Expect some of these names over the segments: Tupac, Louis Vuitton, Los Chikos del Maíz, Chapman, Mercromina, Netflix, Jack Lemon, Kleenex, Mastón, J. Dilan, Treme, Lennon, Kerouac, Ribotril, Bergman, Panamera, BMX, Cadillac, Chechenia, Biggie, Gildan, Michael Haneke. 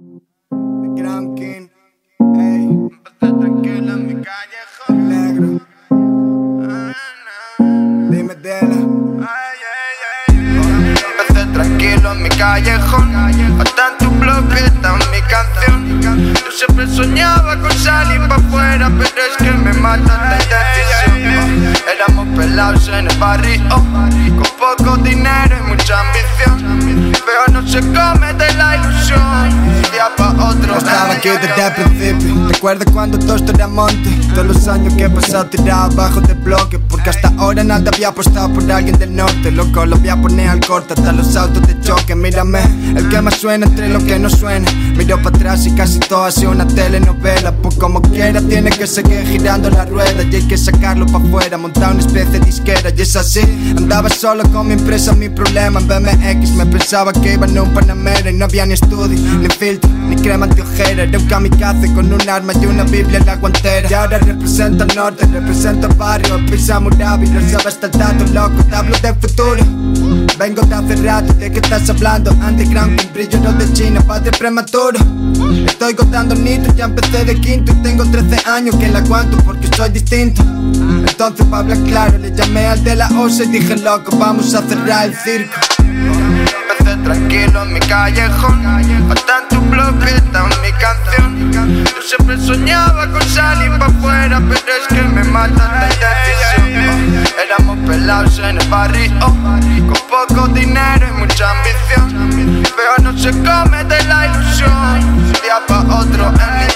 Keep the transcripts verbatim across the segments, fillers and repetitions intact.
The Grand King, ey, está tranquila en mi callejón negro. Dime Dela. Empecé tranquilo en mi callejón, hasta en tu blog está mi canción. Yo siempre soñaba con salir pa' afuera, pero es que me mata la indecisión. Éramos pelados en el barrio, con poco dinero y mucha ambición, pero no se come de la ilusión. No estaba aquí desde el principio. Recuerda cuando todo esto era monte. Todos los años que he pasado tirado abajo de bloque, porque hasta ahora nada había apostado por alguien del norte. Loco, lo voy a poner al corte hasta los autos de choque. Mírame, el que más suena entre lo que no suena. Miro para atrás y casi todo ha sido una telenovela. Pues como quiera tiene que seguir girando la rueda, y hay que sacarlo pa' afuera, montar una especie de disquera. Y es así, andaba solo con mi empresa, mi problema en B M X. Me pensaba que iba en un Panamera y no había ni estudio, ni filtro, ni crema de ojera. Era un kamikaze con un arma y una biblia en la guantera. Y ahora represento al norte, represento al barrio, pisa Murabi, lo sabes hasta el dato, loco, te hablo de futuro. Vengo de hace rato, ¿de qué estás hablando? Underground, con brillo no de China, padre prematuro. Estoy contando nitro, ya empecé de quinto y tengo trece años que la aguanto porque soy distinto. Entonces pa' hablar claro, le llamé al de la O S E y dije loco, vamos a cerrar el circo. Empecé tranquilo en mi callejón, hasta en tu blog está mi canción. Yo siempre soñaba con salir pa' afuera, pero es que me mata la indecisión. Éramos pelados en el barrio, con poco dinero y mucha ambición, pero no se come de la ilusión. De un día pa' otro el niño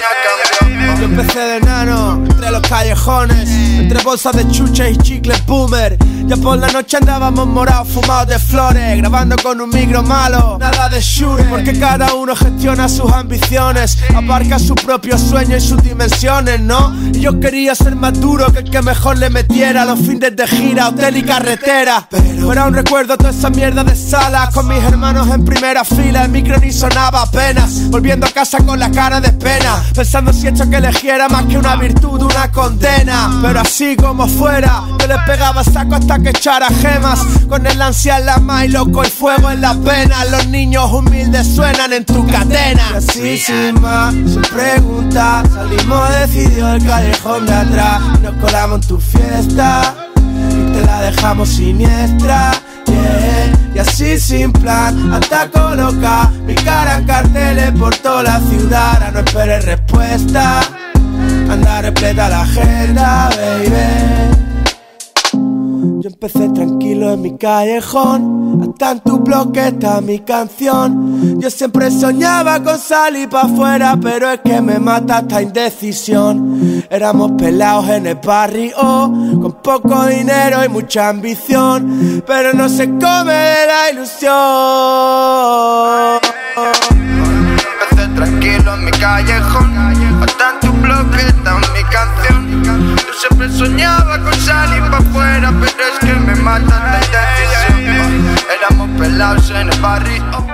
cambió. Yo empecé de enano, entre los callejones, entre bolsas de chuches y chicles boomer. Ya por la noche andábamos morados, fumados de flores, grabando con un micro malo, nada de shure. Porque cada uno gestiona sus ambiciones, abarca sus propios sueños y sus dimensiones, ¿no? Y yo quería ser más duro que el que mejor le metiera, los fines de gira, hotel y carretera. Pero era un recuerdo toda esa mierda de salas, con mis hermanos en primera fila, el micro ni sonaba apenas, volviendo a casa con la cara de pena, pensando si esto que elegiera más que una virtud, una condena. Pero así como fuera, yo les pegaba saco hasta que echara gemas, con el ansia en la mano y loco el fuego en la pena. Los niños humildes suenan en tu cadena. Y así sin más, sin pregunta, salimos decididos del callejón de atrás, y nos colamos en tu fiesta y te la dejamos siniestra, yeah. Y así sin plan, hasta colocar mi cara en carteles por toda la ciudad. A no esperes respuesta, anda repleta la agenda, baby. Yo empecé tranquilo en mi callejón, hasta en tu bloque está mi canción. Yo siempre soñaba con salir pa' afuera, pero es que me mata esta indecisión. Éramos pelados en el barrio, con poco dinero y mucha ambición, pero no se come de la ilusión. Empecé tranquilo en mi callejón, hasta en tu bloque está mi canción. Yo siempre soñaba con salir pa' afuera, pero es que me matan la indecisión. Éramos pelados en el barrio.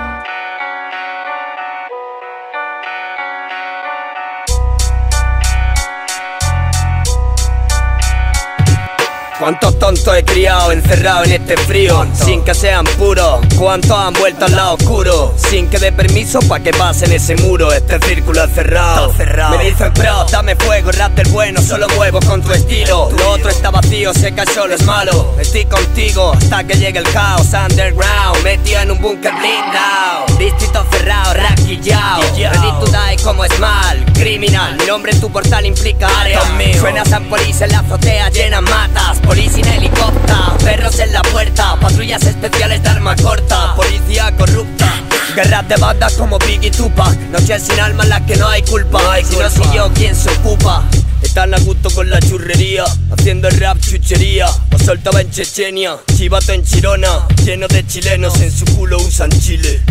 ¿Cuántos tontos he criado encerrado en este frío? Sin que sean puros. ¿Cuántos han vuelto al lado oscuro? Sin que dé permiso pa' que pasen ese muro. Este círculo es cerrado. Me dicen pro, dame fuego, rap del bueno. Solo muevo con tu estilo. Lo otro está vacío, sé que solo es malo. Estoy contigo hasta que llegue el caos. Underground, metido en un búnker blindado. Distrito cerrado, raquillao. Ready to die como es mal. Criminal, mi nombre en tu portal implica área. Suenas a polis en la azotea, llenas matas. Polis en helicóptero, perros en la puerta, patrullas especiales de arma corta, policía corrupta, guerras de bandas como Biggie y Tupac, noches sin alma en las que no hay culpa, no hay si culpa. No soy yo quien se ocupa. Están a gusto con la churrería, haciendo el rap chuchería. Os soltaba en Chechenia, chivato en Chirona, lleno de chilenos, en su culo usan chile.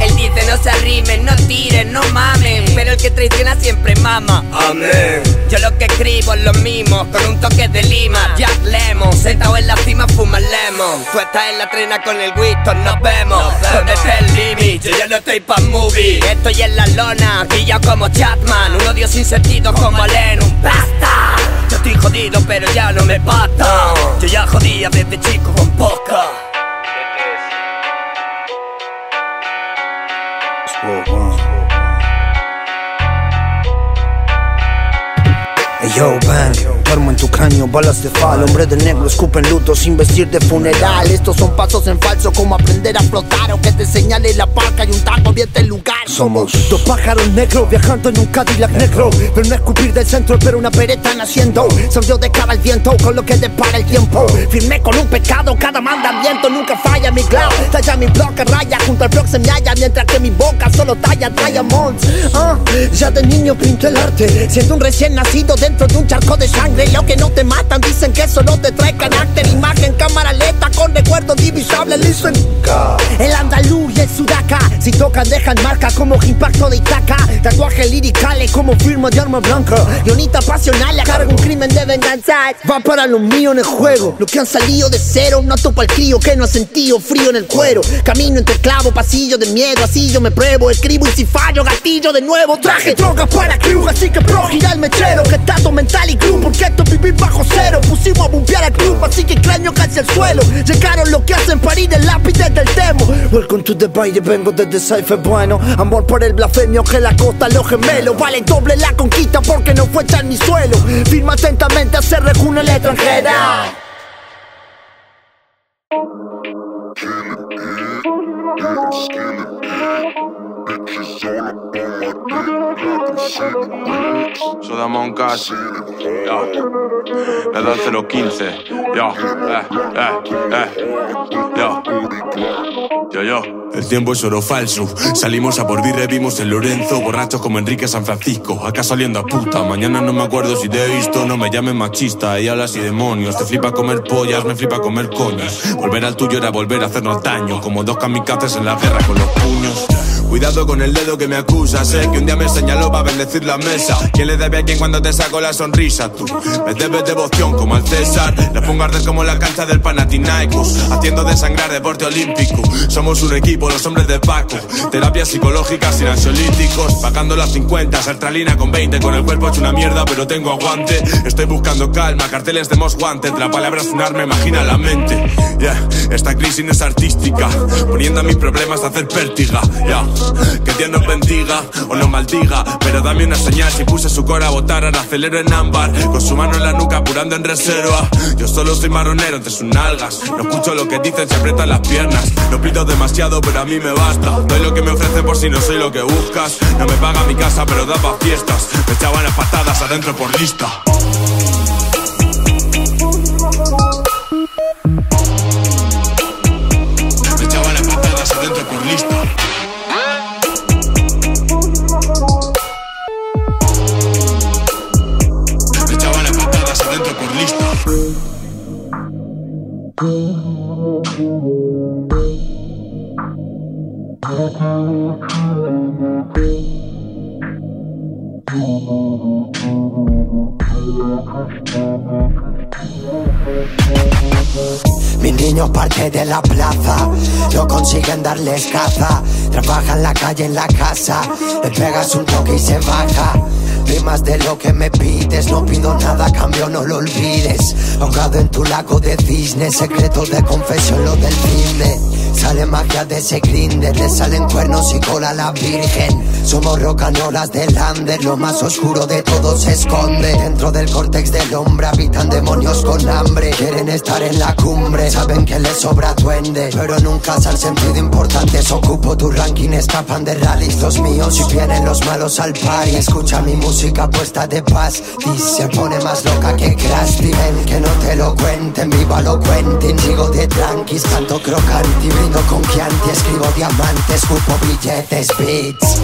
Él dice no se arrimen, no tiren, no mamen, pero el que traiciona siempre mama. Amén. Yo lo que escribo es lo mismo, con un toque de lima. Jack Lemon, sentado en la cima fuma lemon. Tú estás en la trena con el Winston, nos vemos. ¿Dónde está el límite? Yo no estoy pa' movie. Estoy en la lona, guillao como Chapman. Un odio sin sentido como Lennon. ¡Basta! Yo estoy jodido pero ya no me basta. Yo ya jodía desde chico con poca. Hey yo, man, duermo en tu cráneo, balas de fal. Hombre de negro, escupen luto sin vestir de funeral. Estos son pasos en falso, como aprender a flotar o que te señale la parca y un tango vierte el lugar. Somos dos pájaros negros viajando en un Cadillac negro. Pero no escupir del centro, pero una pereta naciendo. Sonrió de cara al viento, con lo que depara el tiempo. Firmé con un pecado, cada mandamiento nunca falla. Mi glow, talla mi bloque, raya, junto al bloque se me halla. Mientras que mi boca solo talla diamonds. Ah, ya de niño pinto el arte, siendo un recién nacido dentro de un charco de sangre. Lo que no te matan dicen que solo te trae carácter. Imagen, cámara lenta con recuerdos divisables. Listen, el andaluz y el sudaca, si tocan dejan marca como impacto de Itaca. Tatuajes liricales como firma de arma blanca. Guionista pasional, a cargo un crimen de venganza. Va para los míos en el juego, los que han salido de cero. No topa el crío que no ha sentido frío en el cuero. Camino entre clavo, pasillo de miedo. Así yo me pruebo, escribo y si fallo gatillo de nuevo. Traje drogas para crew, así que pro gira el mechero. Que está mental y club, porque esto es vivir bajo cero. Pusimos a bombear al club, así que cráneo casi al suelo. Llegaron los que hacen parir el lápiz desde el demo. Welcome to the baile, vengo desde Cypher, bueno. Amor por el blasfemio que la costa los gemelos. Vale doble la conquista porque no fue tan mi suelo. Firma atentamente a ser reúne la extranjera. So dame un cash, yo. La edad cero quince, yo, eh, eh, eh, yo, yo, yo. El tiempo es oro falso. Salimos a por birra, vimos el Lorenzo. Borrachos como Enrique San Francisco. Acá saliendo a puta. Mañana no me acuerdo si te he visto. No me llames machista. Y hablas y demonios. Te flipa comer pollas, me flipa comer coñas. Volver al tuyo era volver a hacernos daño. Como dos kamikazes en la guerra con los puños. Cuidado con el dedo que me acusa. Sé que un día me señaló para bendecir la mesa. ¿Quién le debe a quién cuando te saco la sonrisa? Tú me debes devoción como al César. Le pongo a arder como la cancha del Panathinaikos, haciendo desangrar deporte olímpico. Somos un equipo, los hombres de Paco. Terapia psicológica sin ansiolíticos. Pagando las cincuenta, sertralina con veinte. Con el cuerpo hecho una mierda pero tengo aguante. Estoy buscando calma, carteles de Most Wanted. La palabra es un arma, imagina la mente. Yeah. Esta crisis no es artística. Poniendo a mis problemas a hacer pértiga. Yeah. Que Dios nos bendiga o nos maldiga, pero dame una señal. Si puse su cora a votar, ahora acelero en ámbar. Con su mano en la nuca, apurando en reserva. Yo solo soy marronero entre sus nalgas. No escucho lo que dicen, se aprietan las piernas. No pido demasiado, pero a mí me basta. Doy lo que me ofrecen por si no soy lo que buscas. No me paga mi casa, pero da pa' fiestas. Me echaban las patadas adentro por lista. Me echaban las patadas adentro por lista. Mis niños parte de la plaza, no consiguen darles caza. Trabaja en la calle, en la casa, le pegas un toque y se baja. Más de lo que me pides, no pido nada a cambio, no lo olvides. Ahogado en tu lago de cisne, secreto de confesión, lo del cine. Sale magia de ese grinder, le salen cuernos y cola a la virgen. Somos rocanolas del under, lo más oscuro de todo se esconde. Dentro del córtex del hombre habitan demonios con hambre. Quieren estar en la cumbre, saben que les sobra duende. Pero nunca se han sentido importantes, ocupo tu ranking, escapan de rallies los míos. Y vienen los malos al party, escucha mi música. Música puesta de paz, y se pone más loca que Crash. Dicen que no te lo cuenten, viva lo cuenten. Digo de tranquis, canto crocante, brindo con Chianti, escribo diamantes, cupo billetes, beats.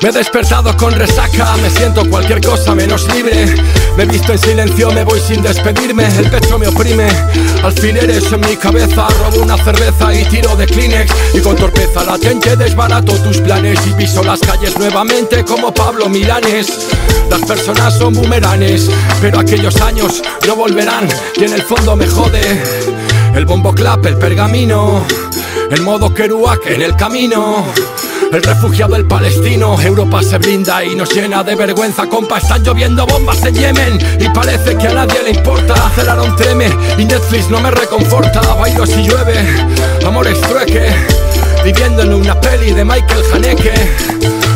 Me he despertado con resaca, me siento cualquier cosa menos libre. Me he visto en silencio, me voy sin despedirme. El pecho me oprime, alfileres en mi cabeza. Robo una cerveza y tiro de Kleenex. Y con torpeza latente desbarato tus planes y piso las calles nuevamente como Pablo Milanes. Las personas son boomerangs, pero aquellos años no volverán. Y en el fondo me jode el bombo clap, el pergamino, el modo Kerouac en el camino. El refugiado, el palestino, Europa se blinda y nos llena de vergüenza. Compa, están lloviendo bombas en Yemen y parece que a nadie le importa. Aceleraron Treme y Netflix no me reconforta. Bailo si llueve, amor es trueque, viviendo en una peli de Michael Haneke.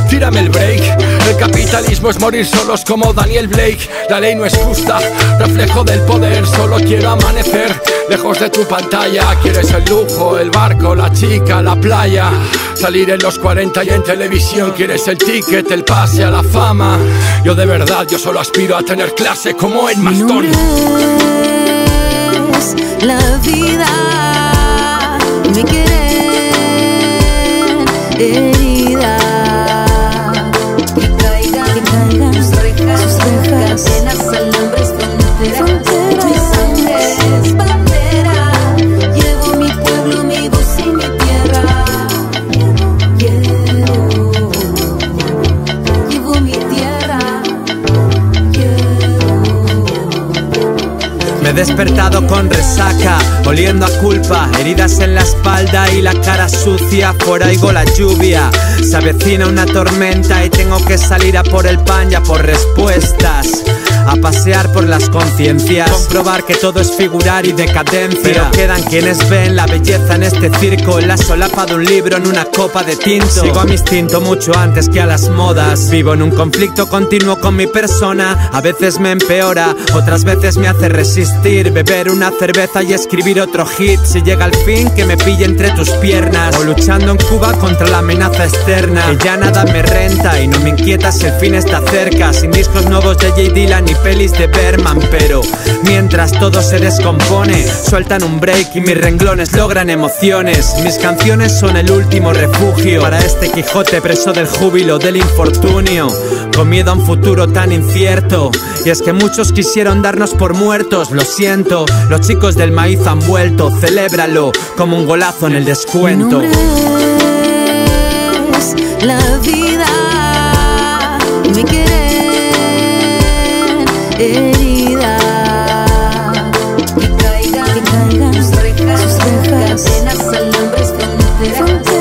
Tírame el break, el capitalismo es morir solos como Daniel Blake. La ley no es justa, reflejo del poder, solo quiero amanecer lejos de tu pantalla. Quieres el lujo, el barco, la chica, la playa, salir en los cuarenta y en televisión. Quieres el ticket, el pase a la fama. Yo de verdad, yo solo aspiro a tener clase como en Mastón. La vida me querer herida, que caigan, que caigan sus rejas, sus rejas, cadenas, alambres, fronteras. Despertado con resaca, oliendo a culpa, heridas en la espalda y la cara sucia. Fuera oigo la lluvia, se avecina una tormenta y tengo que salir a por el pan y a por respuestas, a pasear por las conciencias, comprobar que todo es figurar y decadencia. Pero quedan quienes ven la belleza en este circo, en la solapa de un libro, en una copa de tinto. Sigo a mi instinto mucho antes que a las modas. Vivo en un conflicto continuo con mi persona. A veces me empeora, otras veces me hace resistir. Beber una cerveza y escribir otro hit. Si llega el fin que me pille entre tus piernas, o luchando en Cuba contra la amenaza externa, que ya nada me renta y no me inquieta si el fin está cerca. Sin discos nuevos de J. Dilan ni pelis de Bergman, pero mientras todo se descompone, sueltan un break y mis renglones logran emociones. Mis canciones son el último refugio para este Quijote preso del júbilo, del infortunio, con miedo a un futuro tan incierto. Y es que muchos quisieron darnos por muertos, los siento, los chicos del maíz han vuelto. Celébralo como un golazo en el descuento. Mi nombre es la vida, mi querer herida, que caigan, que caigan sus rejas, sus rejas, cadenas, alambres, fronteras.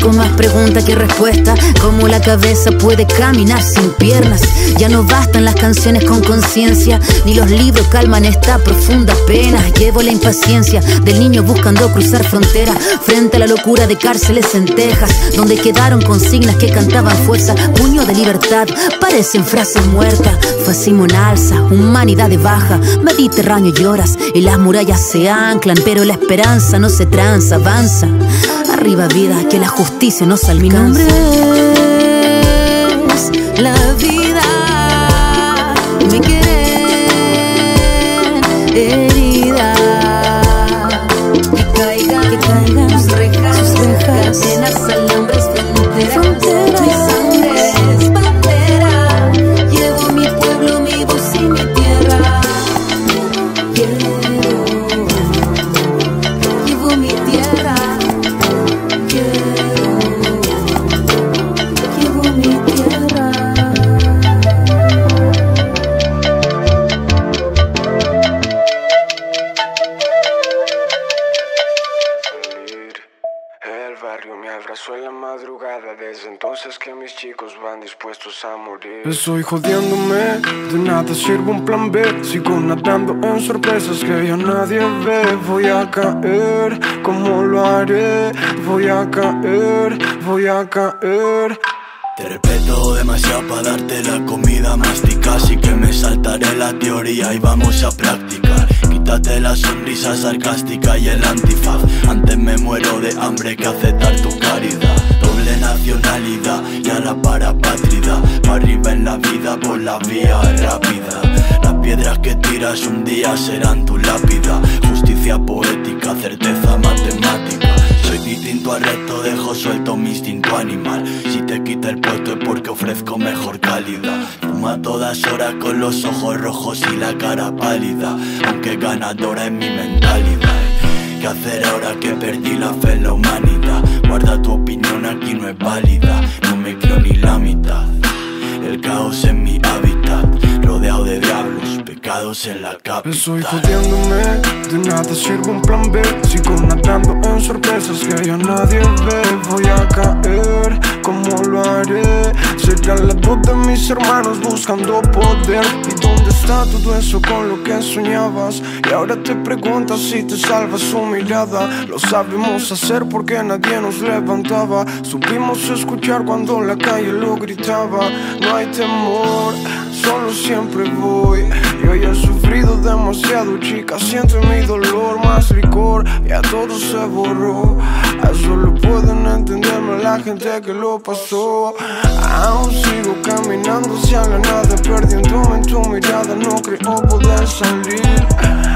Con más preguntas que respuestas, como la cabeza puede caminar sin piernas. Ya no bastan las canciones con conciencia, ni los libros calman esta profunda pena. Llevo la impaciencia del niño buscando cruzar fronteras, frente a la locura de cárceles en Texas, donde quedaron consignas que cantaban fuerza. Puño de libertad, parecen frases muertas. Fascismo en alza, humanidad de baja, Mediterráneo lloras y las murallas se anclan, pero la esperanza no se tranza, avanza. Arriba vida, que la justicia nos alcanza. Mi nombre es la vida, mi querer herida, que caigan, que caigan sus rejas, sus rejas, cadenas, alambres, fronteras. entonces que mis chicos van dispuestos a morir. Estoy jodiéndome, de nada sirve un plan B. Sigo nadando en sorpresas que ya nadie ve. Voy a caer, ¿cómo lo haré? Voy a caer, voy a caer. Te respeto demasiado para darte la comida masticada, así que me saltaré la teoría y vamos a practicar. Quítate la sonrisa sarcástica y el antifaz, antes me muero de hambre que aceptar tu caridad. Doble nacionalidad y a la parapátrida, pa' arriba en la vida por la vía rápida. Las piedras que tiras un día serán tu lápida, justicia poética, certeza matemática. Soy distinto al resto, dejo suelto mi instinto animal. Si te quita el puesto es porque ofrezco mejor calidad. Fuma a todas horas con los ojos rojos y la cara pálida, aunque ganadora es mi mentalidad. ¿Qué hacer ahora que perdí la fe en la humanidad? Guarda tu opinión, aquí no es válida, no me creo ni la mitad. El caos en mi hábitat, rodeado de diablos, pecados en la capital. Estoy jodiéndome, de nada sirve un plan B. Sigo nadando en sorpresas que ya nadie ve. Voy a caer, ¿cómo lo haré? Será la voz de mis hermanos buscando poder. ¿Y dónde está todo eso con lo que soñabas? Y ahora te preguntas si te salva su mirada. Lo sabemos hacer porque nadie nos levantaba. Supimos escuchar cuando la calle lo gritaba. No hay temor, solo siempre voy. Yo ya he sufrido demasiado, chica, siento mi dolor. Más licor, ya todo se borró. Solo pueden entenderme la gente que lo pasó. Aún sigo caminando hacia la nada, perdiéndome en tu mirada, no creo poder salir.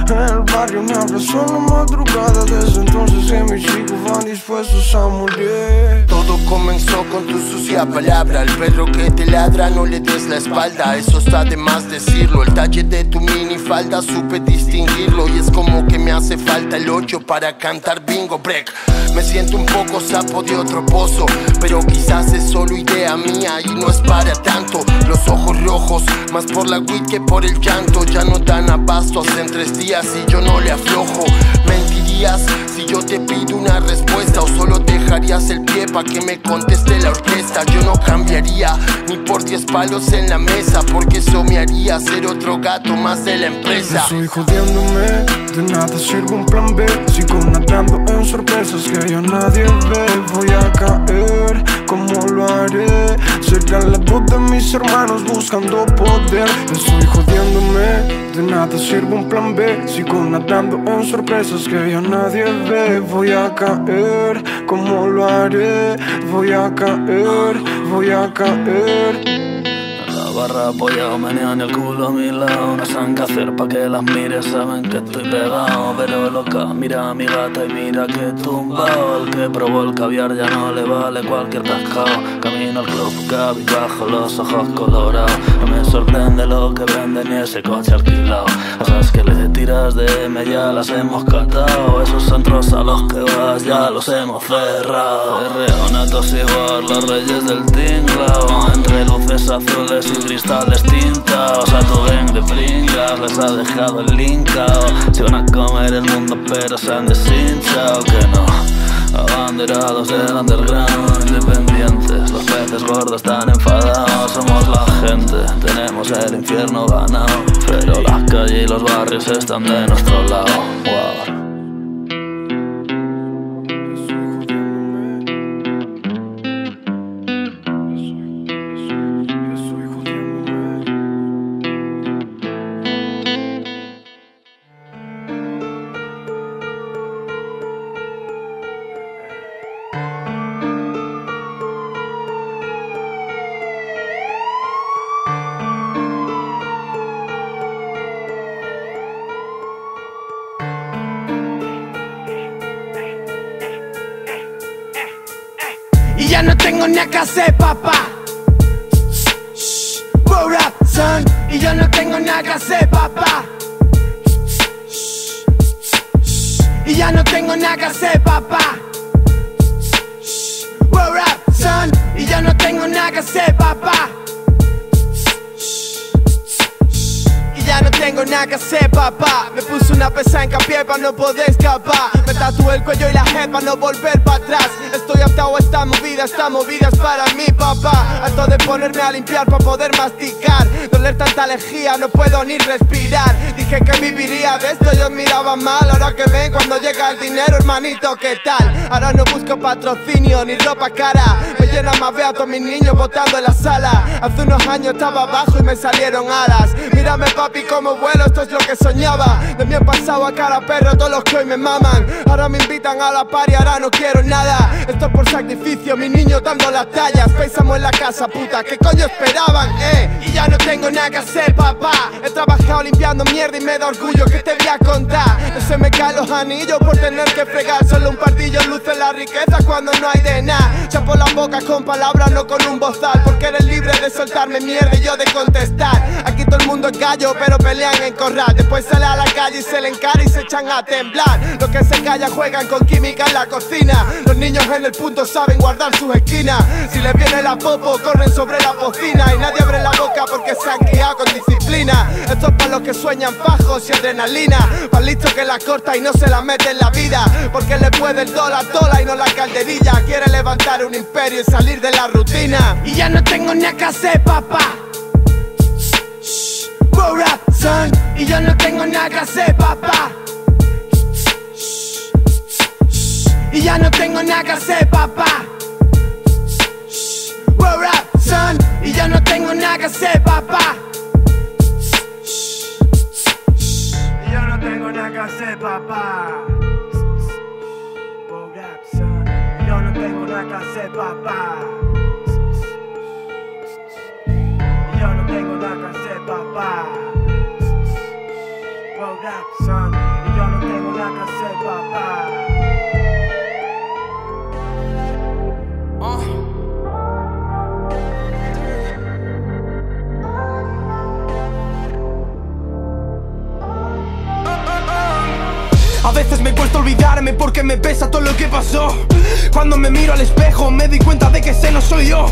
El barrio me abrazó en la madrugada, desde entonces que mis chicos van dispuestos a morir. Todo comenzó con tu sucia palabra, el perro que te ladra no le des la espalda. Eso está de más decirlo, el talle de tu minifalda supe distinguirlo. Y es como que me hace falta el ocho para cantar bingo break. Me siento un poco sapo de otro pozo, pero quizás es solo idea mía y no es para tanto. Los ojos rojos, más por la weed que por el llanto. Ya no dan abasto, hacen tres días y yo no le aflojo. Mentirías si yo te pido una respuesta, o solo dejarías el pie pa' que me conteste la orquesta. Yo no cambiaría ni por diez palos en la mesa, porque eso me haría ser otro gato más de la empresa. Estoy jodiéndome, de nada sirve un plan B. Sigo nadando en sorpresas que ya nadie ve. Voy a caer, ¿cómo lo haré? Será la voz de mis hermanos buscando poder. Estoy jodiéndome, de nada sirve un plan B. Sigo nadando en sorpresas que ya nadie ve. Voy a caer, ¿cómo lo haré? Voy a caer, voy a caer. Barra apoyado, menean el culo a mi lado. No saben qué hacer pa' que las mires, saben que estoy pegado. Pero loca, mira a mi gata y mira que tumbao. El que probó el caviar ya no le vale cualquier cascao. Camino al club, cabizbajo, los ojos colorados. No me sorprende lo que venden y ese coche alquilado. Cosas que le tiras de M ya las hemos catado. Esos antros a los que vas ya los hemos cerrado. Reonatos y bar, los reyes del tinglao. Entre luces azules y cristales tintados, a tu gang de fringas les ha dejado el linkao. Se van a comer el mundo pero se han deshinchao. Que no, abanderados del underground, independientes, los peces gordos están enfadados. Somos la gente, tenemos el infierno ganado, pero las calles y los barrios están de nuestro lado. Wow. Ya no tengo nada que hacer, papá. Pour up, son. Y yo no tengo nada que hacer, papá. Y ya no tengo nada que hacer, papá. Pour up, son. Y yo no tengo nada que hacer, papá. Y ya no tengo nada que hacer, papá. Me puse una pesa en capié pa' jefa, no podré escapar. Me tatúo el cuello y la jefa, no volver para atrás. Estoy atado a esta movida, esta movida es para mi papá. Harto de ponerme a limpiar para poder masticar. Doler tanta alejía, no puedo ni respirar. Dije que viviría de esto, yo miraba mal. Ahora que ven cuando llega el dinero, hermanito, ¿qué tal? Ahora no busco patrocinio ni ropa cara. Me llena más ver a todos mis niños botando en la sala. Hace unos años estaba abajo y me salieron alas. Mírame papi como vuelo, esto es lo que soñaba. De mí he pasado a cara perro todos los que hoy me maman. Ahora me invitan a la party, ahora no quiero nada. Esto es por sacrificio, mis niños dando las tallas. Pensamos en la casa, puta, ¿qué coño esperaban? Eh, y ya no tengo nada que hacer, papá. He trabajado limpiando mierda y me da orgullo, ¿qué te voy a contar? No se me caen los anillos por tener que fregar. Solo un partillo luce la riqueza cuando no hay de nada. Chapo las bocas con palabras, no con un bozal. Porque eres libre de soltarme mierda y yo de contestar. Aquí todo el mundo es gallo, pero pelean en corral. Después sale a la calle y se le encara y se echan a temblar. Los que se callan juegan con química en la cocina. Los niños en el punto saben guardar sus esquinas. Si les viene la popo, corren sobre la bocina. Y nadie abre la boca porque se han criado con disciplina. Esto es para los que sueñan fajos y adrenalina. Para listos que la corta y no se la mete en la vida. Porque le puede el dólar, dólar y no la calderilla. Quiere levantar un imperio y salir de la rutina. Y ya no tengo nada que hacer, papá. Grow up, son. Y yo no tengo nada que hacer, papá. Y ya no tengo nada que hacer, papá. Grow up, son. Y yo no tengo nada que hacer, papá. Y yo no tengo nada que hacer, papá. Grow up, son. Y yo no tengo nada que hacer, papá. Y yo no tengo nada que hacer, papá. Grow up, son. Y yo no tengo nada que hacer, papá. A veces me cuesta olvidarme porque me pesa todo lo que pasó. Cuando me miro al espejo me doy cuenta de que ese no soy yo.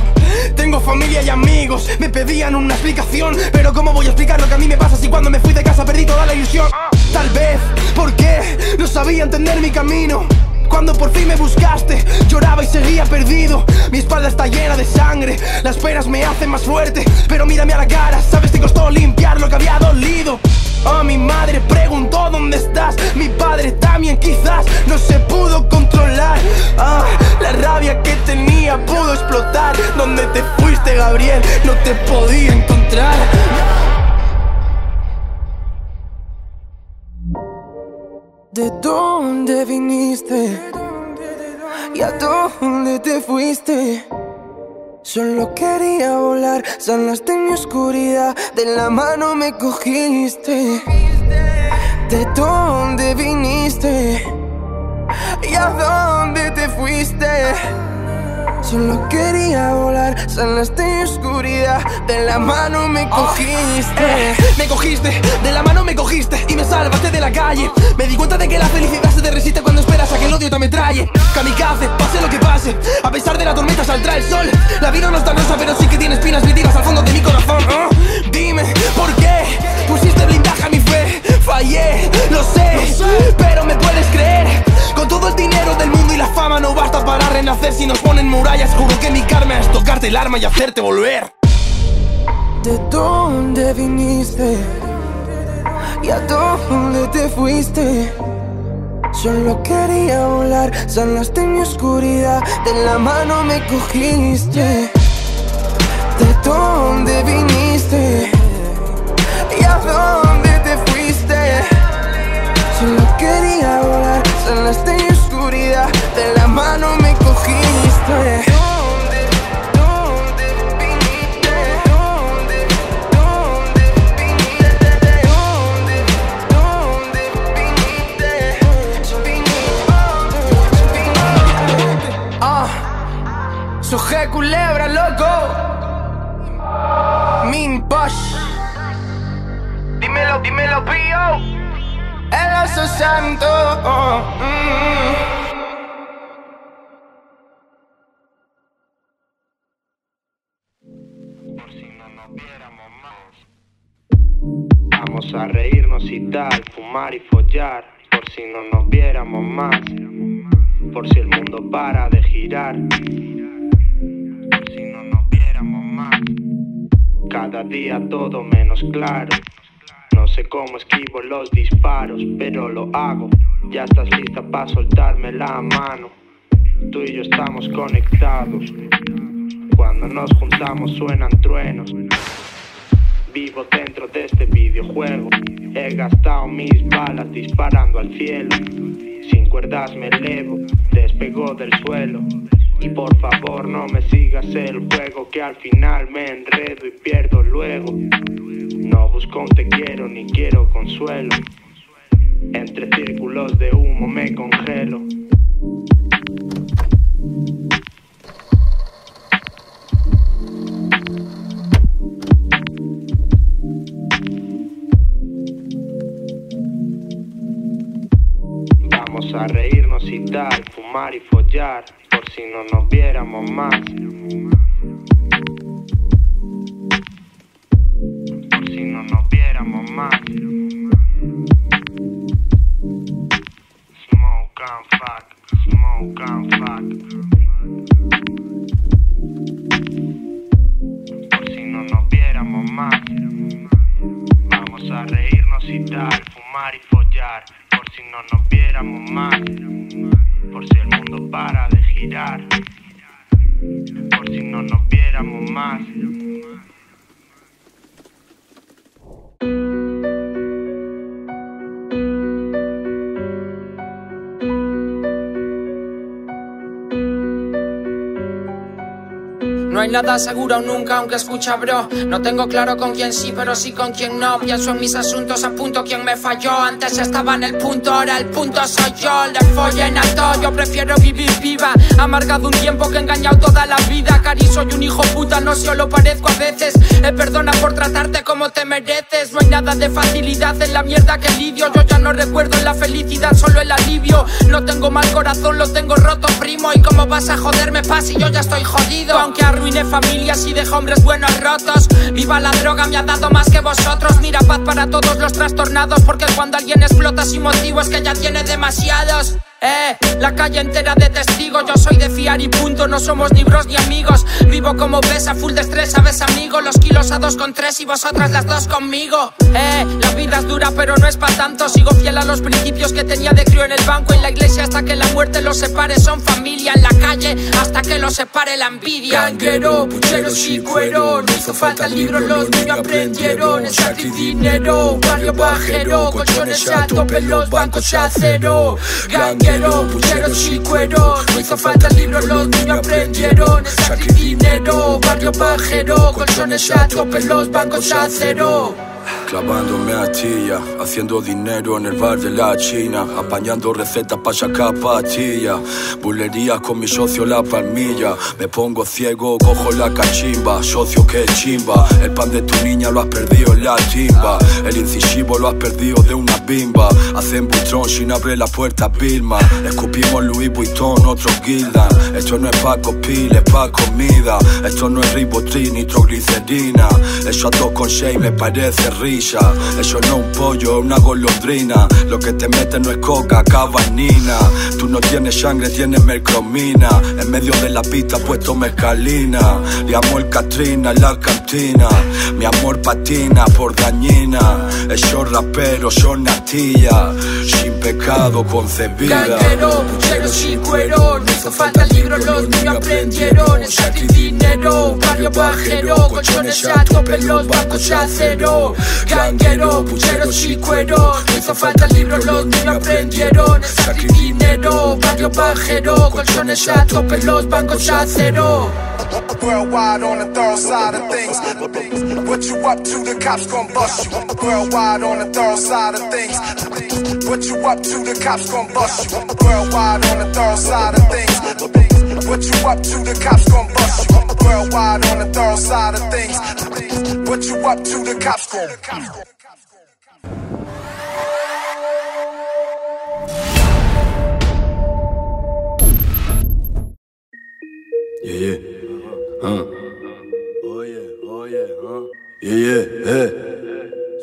Tengo familia y amigos, me pedían una explicación. Pero ¿cómo voy a explicar lo que a mí me pasa si cuando me fui de casa perdí toda la ilusión? Tal vez, porque no sabía entender mi camino. Cuando por fin me buscaste, lloraba y seguía perdido. Mi espalda está llena de sangre, las penas me hacen más fuerte. Pero mírame a la cara, sabes te costó limpiar lo que había dolido. Oh, mi madre preguntó dónde estás, mi padre también quizás no se pudo controlar. Ah, la rabia que tenía pudo explotar. ¿Dónde te fuiste, Gabriel? No te podía encontrar. ¿De dónde viniste? ¿Y a dónde te fuiste? Solo quería volar, sanaste en mi oscuridad. De la mano me cogiste. ¿De dónde viniste? ¿Y a dónde te fuiste? Solo quería volar, sanaste en mi oscuridad. De la mano me cogiste. Oh, eh, me cogiste, de la mano me cogiste. Y me salvaste de la calle. Me di cuenta de que la felicidad se te resiste cuando esperas a que el odio te ametralle. Kamikaze, pase lo que pase. A pesar de la tormenta saldrá el sol. La vida no es danosa, pero sí que tiene espinas metidas al fondo de mi corazón. ¿Oh? Dime, ¿por qué pusiste blindaje a mi fe? Fallé, lo sé, pero me puedes creer. Con todo el dinero del mundo y la fama no basta para renacer. Si nos ponen murallas, juro que mi karma es tocarte el arma y hacerte volver. ¿De dónde viniste? ¿Y a dónde te fuiste? Solo quería volar, sanaste mi oscuridad. De la mano me cogiste. ¿De dónde viniste? ¿Y a dónde te fuiste? Solo quería volar, sanaste mi oscuridad. De la mano me cogiste. Soy culebra, loco. Mean Bush. Dímelo, dímelo, pío. El oso santo. Oh, mm. Vamos a reírnos y tal, fumar y follar. Por por si no nos viéramos más, por si el mundo para de girar. Si no nos viéramos más, cada día todo menos claro. No sé cómo esquivo los disparos, pero lo hago. Ya estás lista para soltarme la mano. Tú y yo estamos conectados. Cuando nos juntamos suenan truenos. Vivo dentro de este videojuego. He gastado mis balas disparando al cielo. Sin cuerdas me elevo, despego del suelo. Y por favor no me sigas el juego, que al final me enredo y pierdo luego. No busco un te quiero ni quiero consuelo. Entre círculos de humo me congelo. A reírnos y tal, fumar y follar, por si no nos viéramos más, por si no nos viéramos más. Smoke and fuck, smoke and fuck, por si no nos viéramos más. Vamos a reírnos y tal, fumar y follar, por si no nos viéramos más, por si el mundo para de girar, por si no nos viéramos más. No hay nada seguro nunca, aunque escucha bro. No tengo claro con quién sí, pero sí con quién no. Pienso en mis asuntos, apunto quién me falló. Antes estaba en el punto, ahora el punto soy yo. Le follen a todo, yo prefiero vivir viva. Amargado un tiempo que he engañado toda la vida. Cari, soy un hijo puta, no sé, o lo parezco a veces. Me perdona por tratarte como te mereces. No hay nada de facilidad en la mierda que lidio. Yo ya no recuerdo la felicidad, solo el alivio. No tengo mal corazón, lo tengo roto, primo. ¿Y cómo vas a joderme, pa, si yo ya estoy jodido? Aunque arruiné familias y dejo hombres buenos rotos. Viva la droga, me ha dado más que vosotros. Mira, paz para todos los trastornados, porque cuando alguien explota sin motivo es que ya tiene demasiados. Eh, la calle entera de testigos. Yo soy de fiar y punto, no somos ni bros ni amigos. Vivo como ves, a full de estrés, sabes amigo. Los kilos a dos con tres y vosotras las dos conmigo. Eh, la vida es dura pero no es pa' tanto. Sigo fiel a los principios que tenía de crío en el banco. En la iglesia hasta que la muerte los separe, son familia. En la calle hasta que los separe la envidia. Ganguero, puchero, chicuero. No hizo falta el libro, los niños aprendieron. Exacto y dinero, barrio bajero. Colchones a tope, los bancos a cero. Ganguero, pucheros y cuero, no hizo falta el libro, los niños aprendieron. Saque dinero, barrio bajero, colchones a tope, los bancos a cero. Clavándome a tía, haciendo dinero en el bar de la China, apañando recetas para sacar pastillas, bulerías con mi socio La Palmilla. Me pongo ciego, cojo la cachimba, socio que chimba. El pan de tu niña lo has perdido en la timba, el incisivo lo has perdido de una bimba. Hacen buitrón sin abrir la puerta, Vilma. Escupimos Louis Vuitton, otros Gildan. Esto no es pa' copil, es pa' comida. Esto no es Ribotril, nitroglicerina. Eso a dos con seis me parece risa. Eso no es un pollo, es una golondrina. Lo que te mete no es coca, cabanina. Tú no tienes sangre, tienes mercromina. En medio de la pista puesto mezcalina. Le amo el Catrina en la cantina. Mi amor patina por dañina. Esos raperos son natillas, sin pecado concebida. Ganguero, puchero, chicuero. No hizo falta el libro, los niños aprendieron. Exacto y dinero, barrio bajero. Colchones a tope, los bancos a cero. Ganguero, puchero, chicuero. No hizo falta el libro, los niños aprendieron. Saque dinero, barrio bajero. Colchones a tope, los bancos a cero. Worldwide on the thorough side of things. What you up to, the cops gon' bust you. Worldwide on the thorough side of things. What you up to, the cops gon' bust you. Worldwide on the thorough side of things. What you up to, the cops gon' bust you. Worldwide on the thorough side of things. What you up to, the cops gon'. Yeah, yeah, huh. Oye, oye, huh. Yeah, yeah, eh.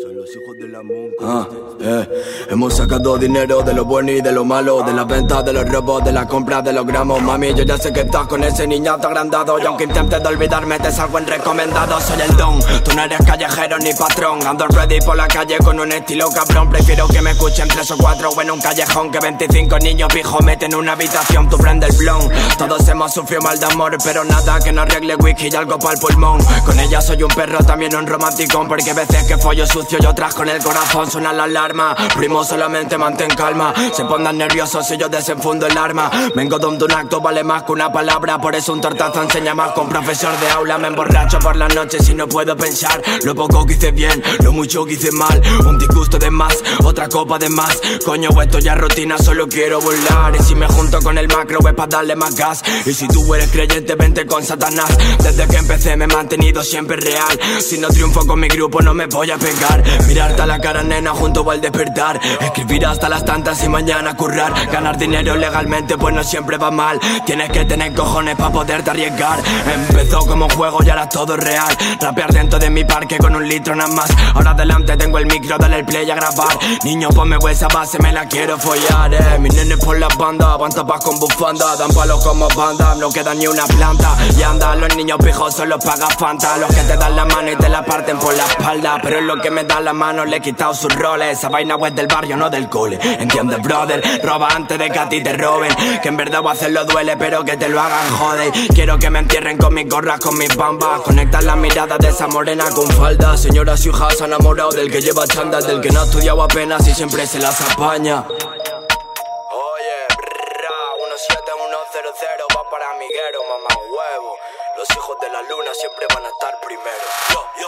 Son los hijos de la monca. Ah, eh. Hemos sacado ganando dinero de lo bueno y de lo malo, de las ventas, de los robos, de la compra, de los gramos. Mami, yo ya sé que estás con ese niñato agrandado, y aunque intentes de olvidarme te salgo en recomendado. Soy el don, tú no eres callejero ni patrón, ando ready por la calle con un estilo cabrón. Prefiero que me escuchen tres o cuatro o en un callejón que veinticinco niños pijos meten en una habitación. Tú prende el blon, todos hemos sufrido mal de amor, pero nada que no arregle whisky y algo pa'l pulmón. Con ella soy un perro, también un romanticón, porque veces que follo sucio y otras con el corazón. Suena la alarma, primo, solamente mantén calma, se pongan nerviosos si yo desenfundo el arma. Vengo donde un acto vale más que una palabra, por eso un tortazo enseña más con profesor de aula. Me emborracho por las noches y no puedo pensar lo poco que hice bien, lo mucho que hice mal. Un disgusto de más, otra copa de más, coño, esto ya rutina, solo quiero volar. Y si me junto con el macro es pa' darle más gas, y si tú eres creyente vente con Satanás. Desde que empecé me he mantenido siempre real, si no triunfo con mi grupo no me voy a pegar. Mirarte a la cara, nena, junto al despertar, escribir hasta las tantas y mañana currar. Ganar dinero legalmente pues no siempre va mal, tienes que tener cojones pa' poderte arriesgar. Empezó como un juego y ahora es todo real, rapear dentro de mi parque con un litro nada más. Ahora delante tengo el micro, dale el play a grabar. Niño, ponme esa base, me la quiero follar, eh. Mis nenes por las bandas, van tapas con bufanda, dan palos como bandas, no queda ni una planta. Y anda, los niños pijos solo pagan fanta, los que te dan la mano y te la parten por la espalda. Pero es lo que me da la mano, le he quitado sus roles, esa vaina web del barrio, no del cole. ¿Entiendes, brother? Roba antes de que a ti te roben, que en verdad voy a hacerlo duele, pero que te lo hagan joder. Quiero que me entierren con mis gorras, con mis bambas, conectar las miradas de esa morena con falda. Señoras y hijas se han enamorado del que lleva chandas, del que no ha estudiado apenas y siempre se las apaña. Oye, brrra, uno siete uno cero cero va para Miguero, mamá huevo. Los hijos de la luna siempre van a estar primero. Yo, yo.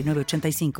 novecientos ochenta y cinco